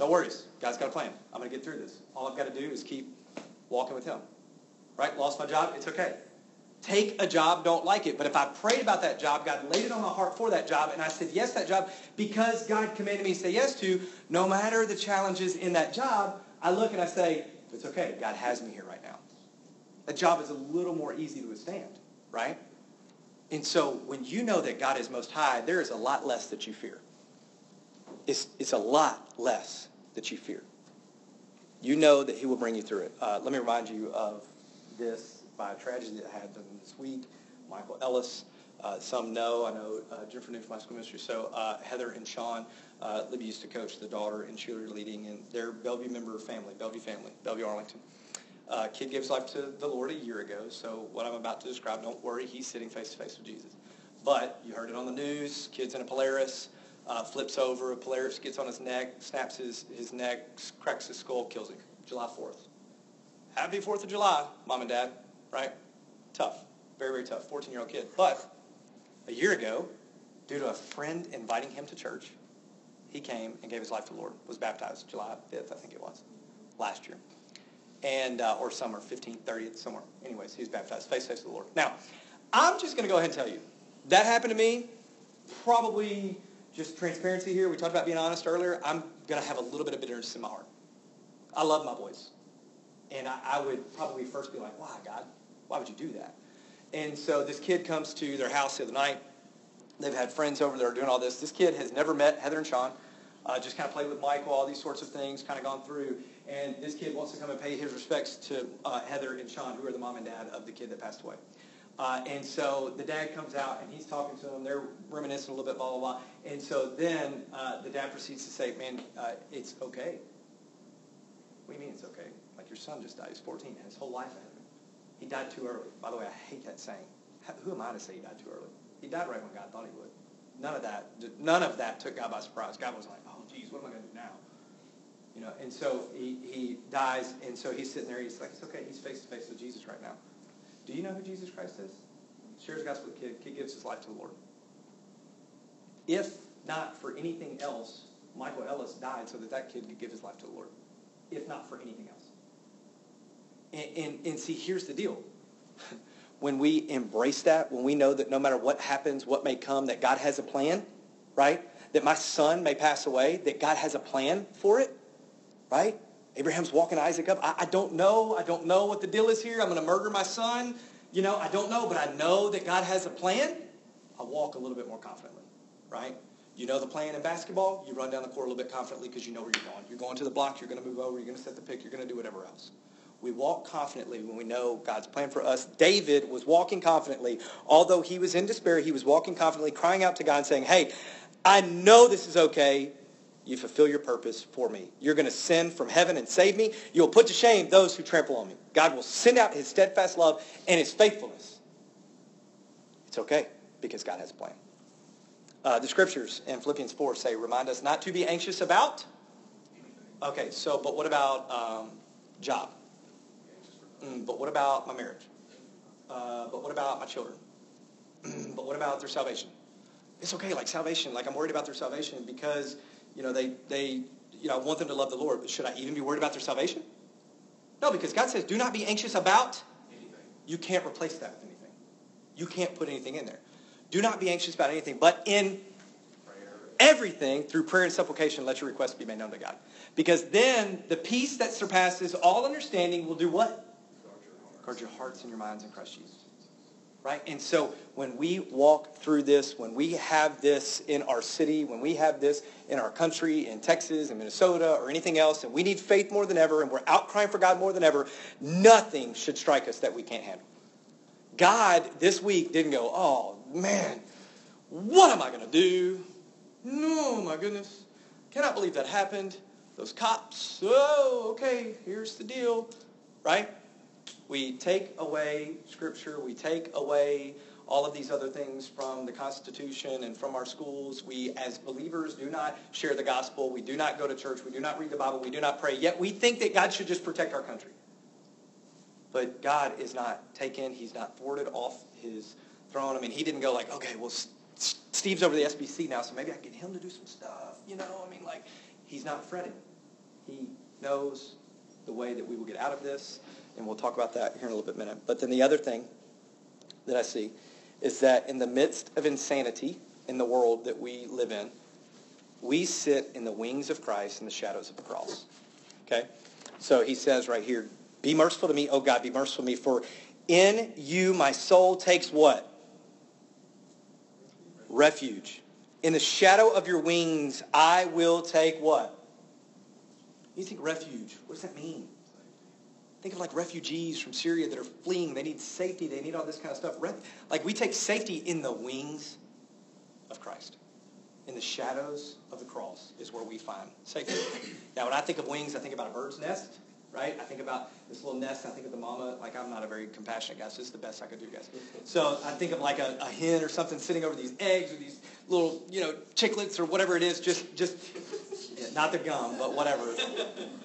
no worries. God's got a plan. I'm going to get through this. All I've got to do is keep walking with him. Right? Lost my job. It's okay. Take a job. Don't like it. But if I prayed about that job, God laid it on my heart for that job, and I said yes to that job because God commanded me to say yes to, no matter the challenges in that job, I look and I say, it's okay. God has me here right now. That job is a little more easy to withstand. Right? And so when you know that God is most high, there is a lot less that you fear. It's a lot less that you fear. You know that he will bring you through it. Let me remind you of this by a tragedy that happened this week. Michael Ellis, some know, I know Jennifer Newt from my school ministry, so Heather and Sean, Libby used to coach the daughter in cheerleading, and their Bellevue family, Bellevue Arlington. Kid gives life to the Lord a year ago, so what I'm about to describe, don't worry, he's sitting face to face with Jesus. But you heard it on the news, kid's in a Polaris, flips over, a Polaris gets on his neck, snaps his neck, cracks his skull, kills him, July 4th. Happy 4th of July, Mom and Dad, right? Tough. Very, very tough. 14-year-old kid. But a year ago, due to a friend inviting him to church, he came and gave his life to the Lord, was baptized July 5th, I think it was, last year. And, or summer, 15th, 30th, somewhere. Anyways, he was baptized, face-to-face with the Lord. Now, I'm just going to go ahead and tell you, that happened to me, probably just transparency here. We talked about being honest earlier. I'm going to have a little bit of bitterness in my heart. I love my boys. And I would probably first be like, why, God? Why would you do that? And so this kid comes to their house the other night. They've had friends over there doing all this. This kid has never met Heather and Sean, just kind of played with Michael, all these sorts of things, kind of gone through. And this kid wants to come and pay his respects to Heather and Sean, who are the mom and dad of the kid that passed away. And so the dad comes out, and he's talking to them. They're reminiscing a little bit, blah, blah, blah. And so then the dad proceeds to say, man, it's okay. What do you mean it's okay? Like, your son just died. He's 14, had his whole life ahead of him. He died too early. By the way, I hate that saying. Who am I to say he died too early? He died right when God thought he would. None of that took God by surprise. God was like, oh, geez, what am I going to do now? You know, and so he dies, and so he's sitting there. He's like, it's okay. He's face to face with Jesus right now. Do you know who Jesus Christ is? Shares the gospel with the kid. Kid gives his life to the Lord. If not for anything else, Michael Ellis died so that that kid could give his life to the Lord. If not for anything else. And see, here's the deal. When we embrace that, when we know that no matter what happens, what may come, that God has a plan, right? That my son may pass away, that God has a plan for it, right? Abraham's walking Isaac up. I don't know what the deal is here. I'm going to murder my son. You know, I don't know, but I know that God has a plan. I walk a little bit more confidently, right? You know the plan in basketball. You run down the court a little bit confidently because you know where you're going. You're going to the block. You're going to move over. You're going to set the pick. You're going to do whatever else. We walk confidently when we know God's plan for us. David was walking confidently. Although he was in despair, he was walking confidently, crying out to God and saying, hey, I know this is okay. You fulfill your purpose for me. You're going to send from heaven and save me. You'll put to shame those who trample on me. God will send out his steadfast love and his faithfulness. It's okay because God has a plan. The scriptures in Philippians 4 say, remind us not to be anxious about. Okay, so but what about job? But what about my marriage? But what about my children? But what about their salvation? It's okay, like salvation. Like, I'm worried about their salvation because, you know, I want them to love the Lord. But should I even be worried about their salvation? No, because God says, do not be anxious about anything. You can't replace that with anything. You can't put anything in there. Do not be anxious about anything, but in everything, through prayer and supplication, let your requests be made known to God. Because then the peace that surpasses all understanding will do what? Guard your hearts and your minds in Christ Jesus, right? And so when we walk through this, when we have this in our city, when we have this in our country, in Texas and Minnesota or anything else, and we need faith more than ever, and we're out crying for God more than ever, nothing should strike us that we can't handle. God this week didn't go, oh, man, what am I going to do? No, my goodness. Cannot believe that happened. Those cops, oh, okay, here's the deal, right? We take away Scripture. We take away all of these other things from the Constitution and from our schools. We, as believers, do not share the gospel. We do not go to church. We do not read the Bible. We do not pray. Yet we think that God should just protect our country. But God is not taken. He's not thwarted off his throne. I mean, he didn't go like, okay, well, Steve's over the SBC now, so maybe I can get him to do some stuff. You know, I mean, like, he's not fretting. He knows the way that we will get out of this. And we'll talk about that here in a little bit minute. But then the other thing that I see is that in the midst of insanity in the world that we live in, we sit in the wings of Christ in the shadows of the cross. Okay? So he says right here, be merciful to me, O God, be merciful to me, for in you my soul takes what? Refuge. In the shadow of your wings I will take what? You think refuge. What does that mean? Think of like refugees from Syria that are fleeing. They need safety. They need all this kind of stuff. Like, we take safety in the wings of Christ. In the shadows of the cross is where we find safety. Now, when I think of wings, I think about a bird's nest, right? I think about this little nest. I think of the mama. Like, I'm not a very compassionate guy, so this is the best I could do, guys. So I think of like a hen or something sitting over these eggs or these little, you know, chiclets or whatever it is, just yeah, not the gum, but whatever.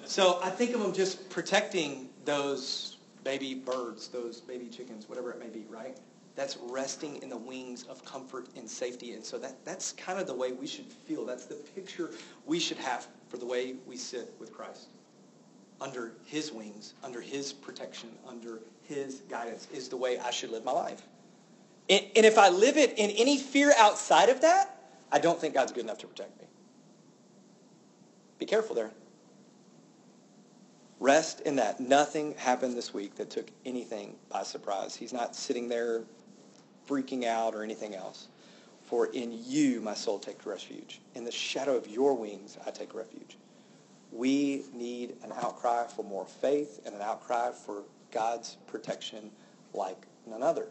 So I think of them just protecting those baby birds, those baby chickens, whatever it may be, right? That's resting in the wings of comfort and safety. And so that's kind of the way we should feel. That's the picture we should have for the way we sit with Christ. Under his wings, under his protection, under his guidance is the way I should live my life. And if I live it in any fear outside of that, I don't think God's good enough to protect me. Be careful there. Rest in that. Nothing happened this week that took anything by surprise. He's not sitting there freaking out or anything else. For in you, my soul, take refuge. In the shadow of your wings, I take refuge. We need an outcry for more faith and an outcry for God's protection like none other.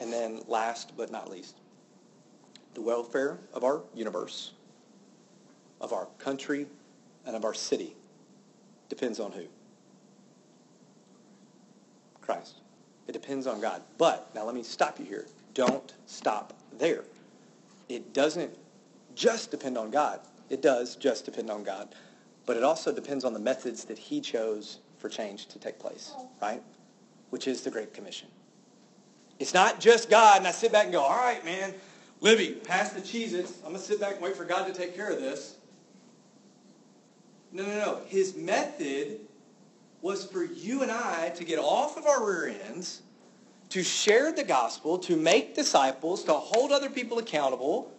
And then last but not least, the welfare of our universe, of our country, and of our city Depends on who? Christ. It depends on God. But, now let me stop you here. Don't stop there. It doesn't just depend on God. It does just depend on God. But it also depends on the methods that he chose for change to take place, right? Which is the Great Commission. It's not just God, and I sit back and go, all right, man, Libby, pass the Cheez-Its. I'm going to sit back and wait for God to take care of this. No. His method was for you and I to get off of our rear ends, to share the gospel, to make disciples, to hold other people accountable,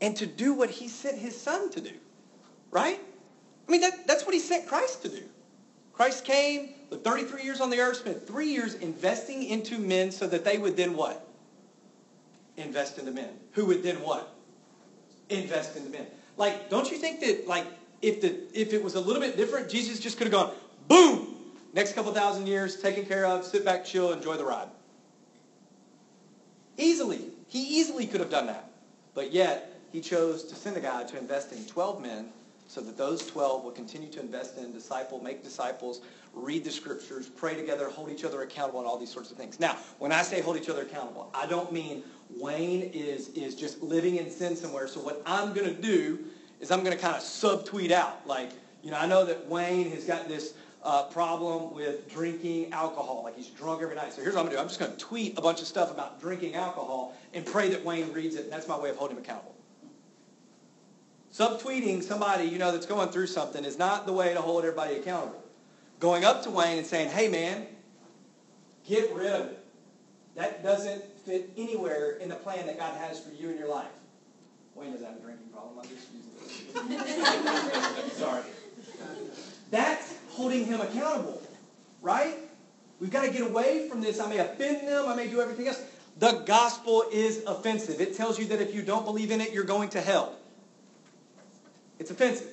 and to do what he sent his son to do, right? I mean, that's what he sent Christ to do. Christ came, lived 33 years on the earth, spent 3 years investing into men so that they would then what? Invest into men. Who would then what? Invest into men. Like, don't you think that, like, if it was a little bit different, Jesus just could have gone, boom, next couple thousand years, taken care of, sit back, chill, enjoy the ride. Easily. He easily could have done that. But yet, he chose to send a guy to invest in 12 men so that those 12 will continue to invest in, disciple, make disciples, read the scriptures, pray together, hold each other accountable, and all these sorts of things. Now, when I say hold each other accountable, I don't mean Wayne is just living in sin somewhere, so what I'm going to do is I'm going to kind of subtweet out. Like, you know, I know that Wayne has got this problem with drinking alcohol. Like, he's drunk every night. So here's what I'm going to do. I'm just going to tweet a bunch of stuff about drinking alcohol and pray that Wayne reads it, and that's my way of holding him accountable. Subtweeting somebody, you know, that's going through something is not the way to hold everybody accountable. Going up to Wayne and saying, hey, man, get rid of it. That doesn't fit anywhere in the plan that God has for you in your life. Wayne doesn't have a drinking problem. I'm just using it. Sorry. That's holding him accountable, right? We've got to get away from this. I may offend them. I may do everything else. The gospel is offensive. It tells you that if you don't believe in it, you're going to hell. It's offensive.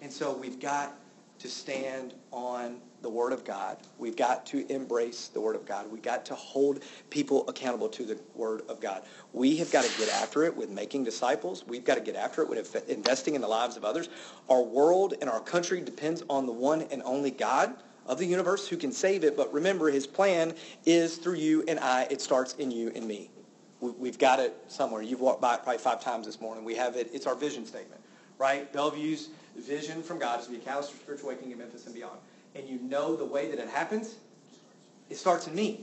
And so we've got to stand on the Word of God. We've got to embrace the Word of God. We've got to hold people accountable to the Word of God. We have got to get after it with making disciples. We've got to get after it with investing in the lives of others. Our world and our country depends on the one and only God of the universe who can save it. But remember, his plan is through you and I. It starts in you and me. We've got it somewhere. You've walked by it probably 5 times this morning. We have it. It's our vision statement, right? Bellevue's vision from God is to be a catalyst for spiritual awakening in Memphis and beyond. And you know the way that it happens? It starts in me.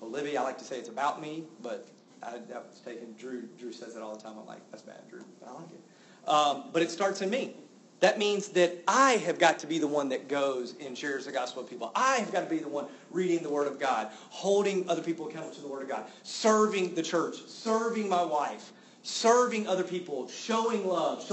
Well, Libby, I like to say it's about me, but that was taken. Drew says that all the time. I'm like, that's bad, Drew. I like it. But it starts in me. That means that I have got to be the one that goes and shares the gospel with people. I have got to be the one reading the Word of God, holding other people accountable to the Word of God, serving the church, serving my wife, serving other people, showing love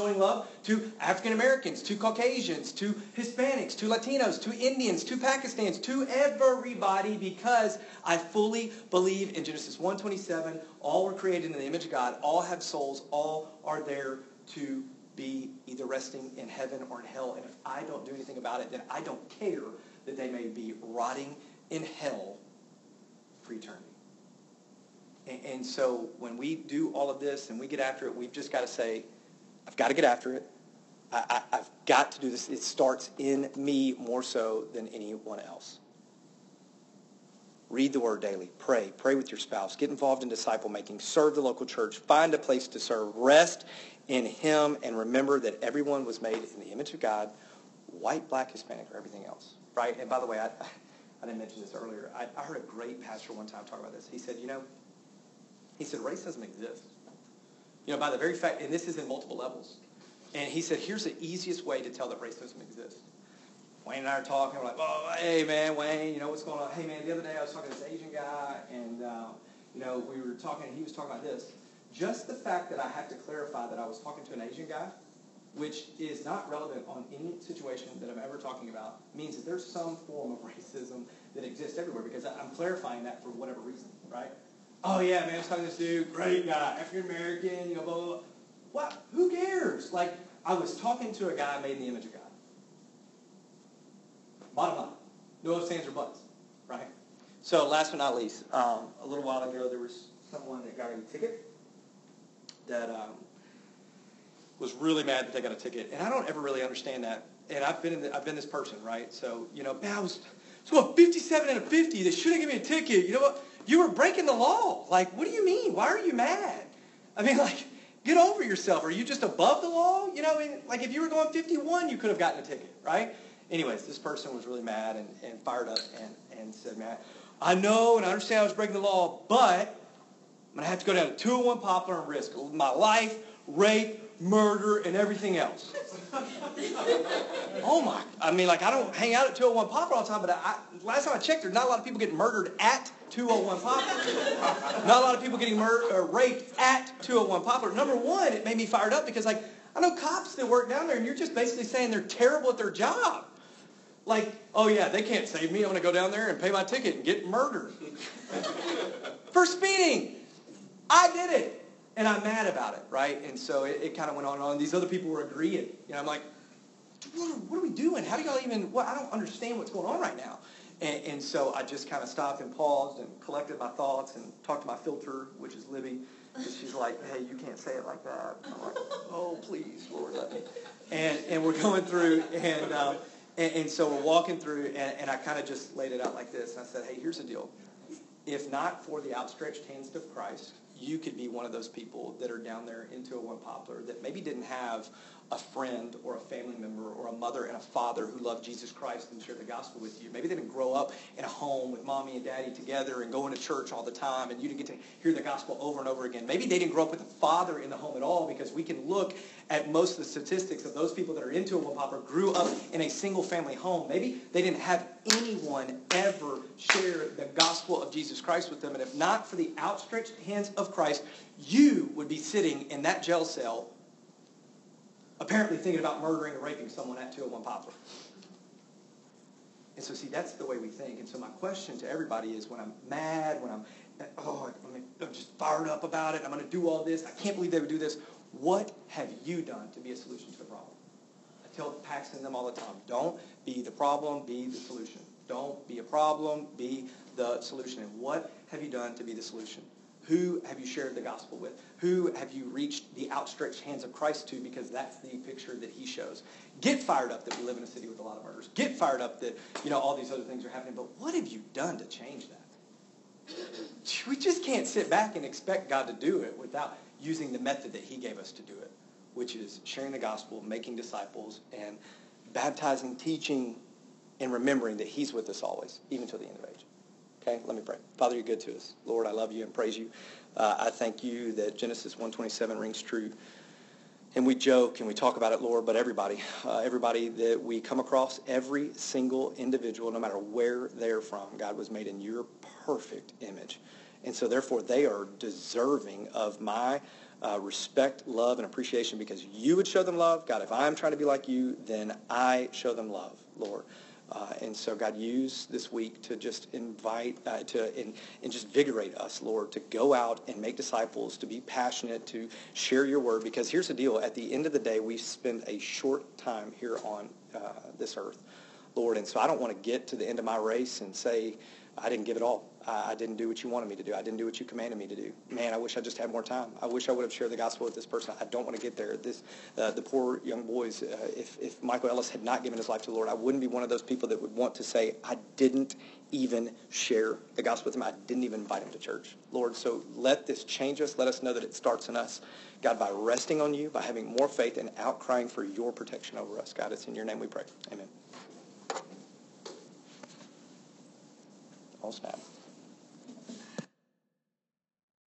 to African Americans, to Caucasians, to Hispanics, to Latinos, to Indians, to Pakistanis, to everybody, because I fully believe in Genesis 1:27, all were created in the image of God, all have souls, all are there to be either resting in heaven or in hell. And if I don't do anything about it, then I don't care that they may be rotting in hell for eternity. And so when we do all of this and we get after it, we've just got to say, I've got to get after it. I've got to do this. It starts in me more so than anyone else. Read the Word daily. Pray. Pray with your spouse. Get involved in disciple making. Serve the local church. Find a place to serve. Rest in him, and remember that everyone was made in the image of God, white, black, Hispanic, or everything else, right? And by the way, I didn't mention this earlier. I heard a great pastor one time talk about this. He said, racism exists. By the very fact, and this is in multiple levels. And he said, here's the easiest way to tell that racism exists. Wayne and I are talking. We're like, oh, hey, man, Wayne, you know what's going on? Hey, man, the other day I was talking to this Asian guy, and, we were talking, and he was talking about this. Just the fact that I had to clarify that I was talking to an Asian guy, which is not relevant on any situation that I'm ever talking about, means that there's some form of racism that exists everywhere, because I'm clarifying that for whatever reason, right? Oh, yeah, man, I was talking to this dude, great guy, African-American, blah, blah, blah. What? Who cares? Like, I was talking to a guy made in the image of God. Bottom line. No ifs, ands, or buts, right? So last but not least, a little while ago there was someone that got a ticket that was really mad that they got a ticket. And I don't ever really understand that. And I've been this person, right? So, you know, man, I was so a 57 and a 50. They shouldn't give me a ticket. You know what? You were breaking the law. Like, what do you mean? Why are you mad? I mean, like, get over yourself. Are you just above the law? You know, like, if you were going 51, you could have gotten a ticket, right? Anyways, this person was really mad and fired up and said, man, I know and I understand I was breaking the law, but I'm going to have to go down to 201 Poplar and risk my life, rape, murder, and everything else. Oh, my. I mean, like, I don't hang out at 201 Poplar all the time, but last time I checked, there's not a lot of people getting murdered at 201 Poplar. Not a lot of people getting murdered or raped at 201 Poplar. Number one, it made me fired up because, like, I know cops that work down there, and you're just basically saying they're terrible at their job. Like, oh, yeah, they can't save me. I'm going to go down there and pay my ticket and get murdered. For speeding. I did it. And I'm mad about it, right? And so it kind of went on and on. These other people were agreeing. You know, I'm like, what are we doing? How do y'all even, I don't understand what's going on right now. And so I just kind of stopped and paused and collected my thoughts and talked to my filter, which is Libby. And she's like, hey, you can't say it like that. I'm like, oh, please, Lord, let me. And we're going through, and so we're walking through, and I kind of just laid it out like this. And I said, hey, here's the deal. If not for the outstretched hands of Christ, you could be one of those people that are down there in 201 Poplar that maybe didn't have a friend or a family member or a mother and a father who loved Jesus Christ and shared the gospel with you. Maybe they didn't grow up in a home with mommy and daddy together and going to church all the time and you didn't get to hear the gospel over and over again. Maybe they didn't grow up with a father in the home at all, because we can look at most of the statistics of those people that are in 201 Poplar grew up in a single-family home. Maybe they didn't have anyone ever share the gospel of Jesus Christ with them. And if not for the outstretched hands of Christ, you would be sitting in that jail cell apparently thinking about murdering or raping someone at 201 Poplar. And so, see, that's the way we think. And so my question to everybody is, when I'm mad, when I'm just fired up about it, I'm going to do all this, I can't believe they would do this, what have you done to be a solution to the problem? I tell Paxton them all the time, don't be the problem, be the solution. Don't be a problem, be the solution. And what have you done to be the solution? Who have you shared the gospel with? Who have you reached the outstretched hands of Christ to? Because that's the picture that he shows. Get fired up that we live in a city with a lot of murders. Get fired up that, you know, all these other things are happening. But what have you done to change that? We just can't sit back and expect God to do it without using the method that he gave us to do it, which is sharing the gospel, making disciples, and baptizing, teaching, and remembering that he's with us always, even till the end of age. Okay, let me pray. Father, you're good to us. Lord, I love you and praise you. I thank you that Genesis 1:27 rings true. And we joke and we talk about it, Lord, but everybody that we come across, every single individual, no matter where they're from, God, was made in your perfect image. And so therefore they are deserving of my respect, love, and appreciation, because you would show them love. God, if I'm trying to be like you, then I show them love, Lord. And so, God, use this week to just invite, and just invigorate us, Lord, to go out and make disciples, to be passionate, to share your word. Because here's the deal. At the end of the day, we spend a short time here on this earth, Lord. And so I don't want to get to the end of my race and say, I didn't give it all. I didn't do what you wanted me to do. I didn't do what you commanded me to do. Man, I wish I just had more time. I wish I would have shared the gospel with this person. I don't want to get there. The poor young boys, if Michael Ellis had not given his life to the Lord, I wouldn't be one of those people that would want to say, I didn't even share the gospel with him. I didn't even invite him to church. Lord, so let this change us. Let us know that it starts in us, God, by resting on you, by having more faith and out crying for your protection over us. God, it's in your name we pray. Amen. All snap.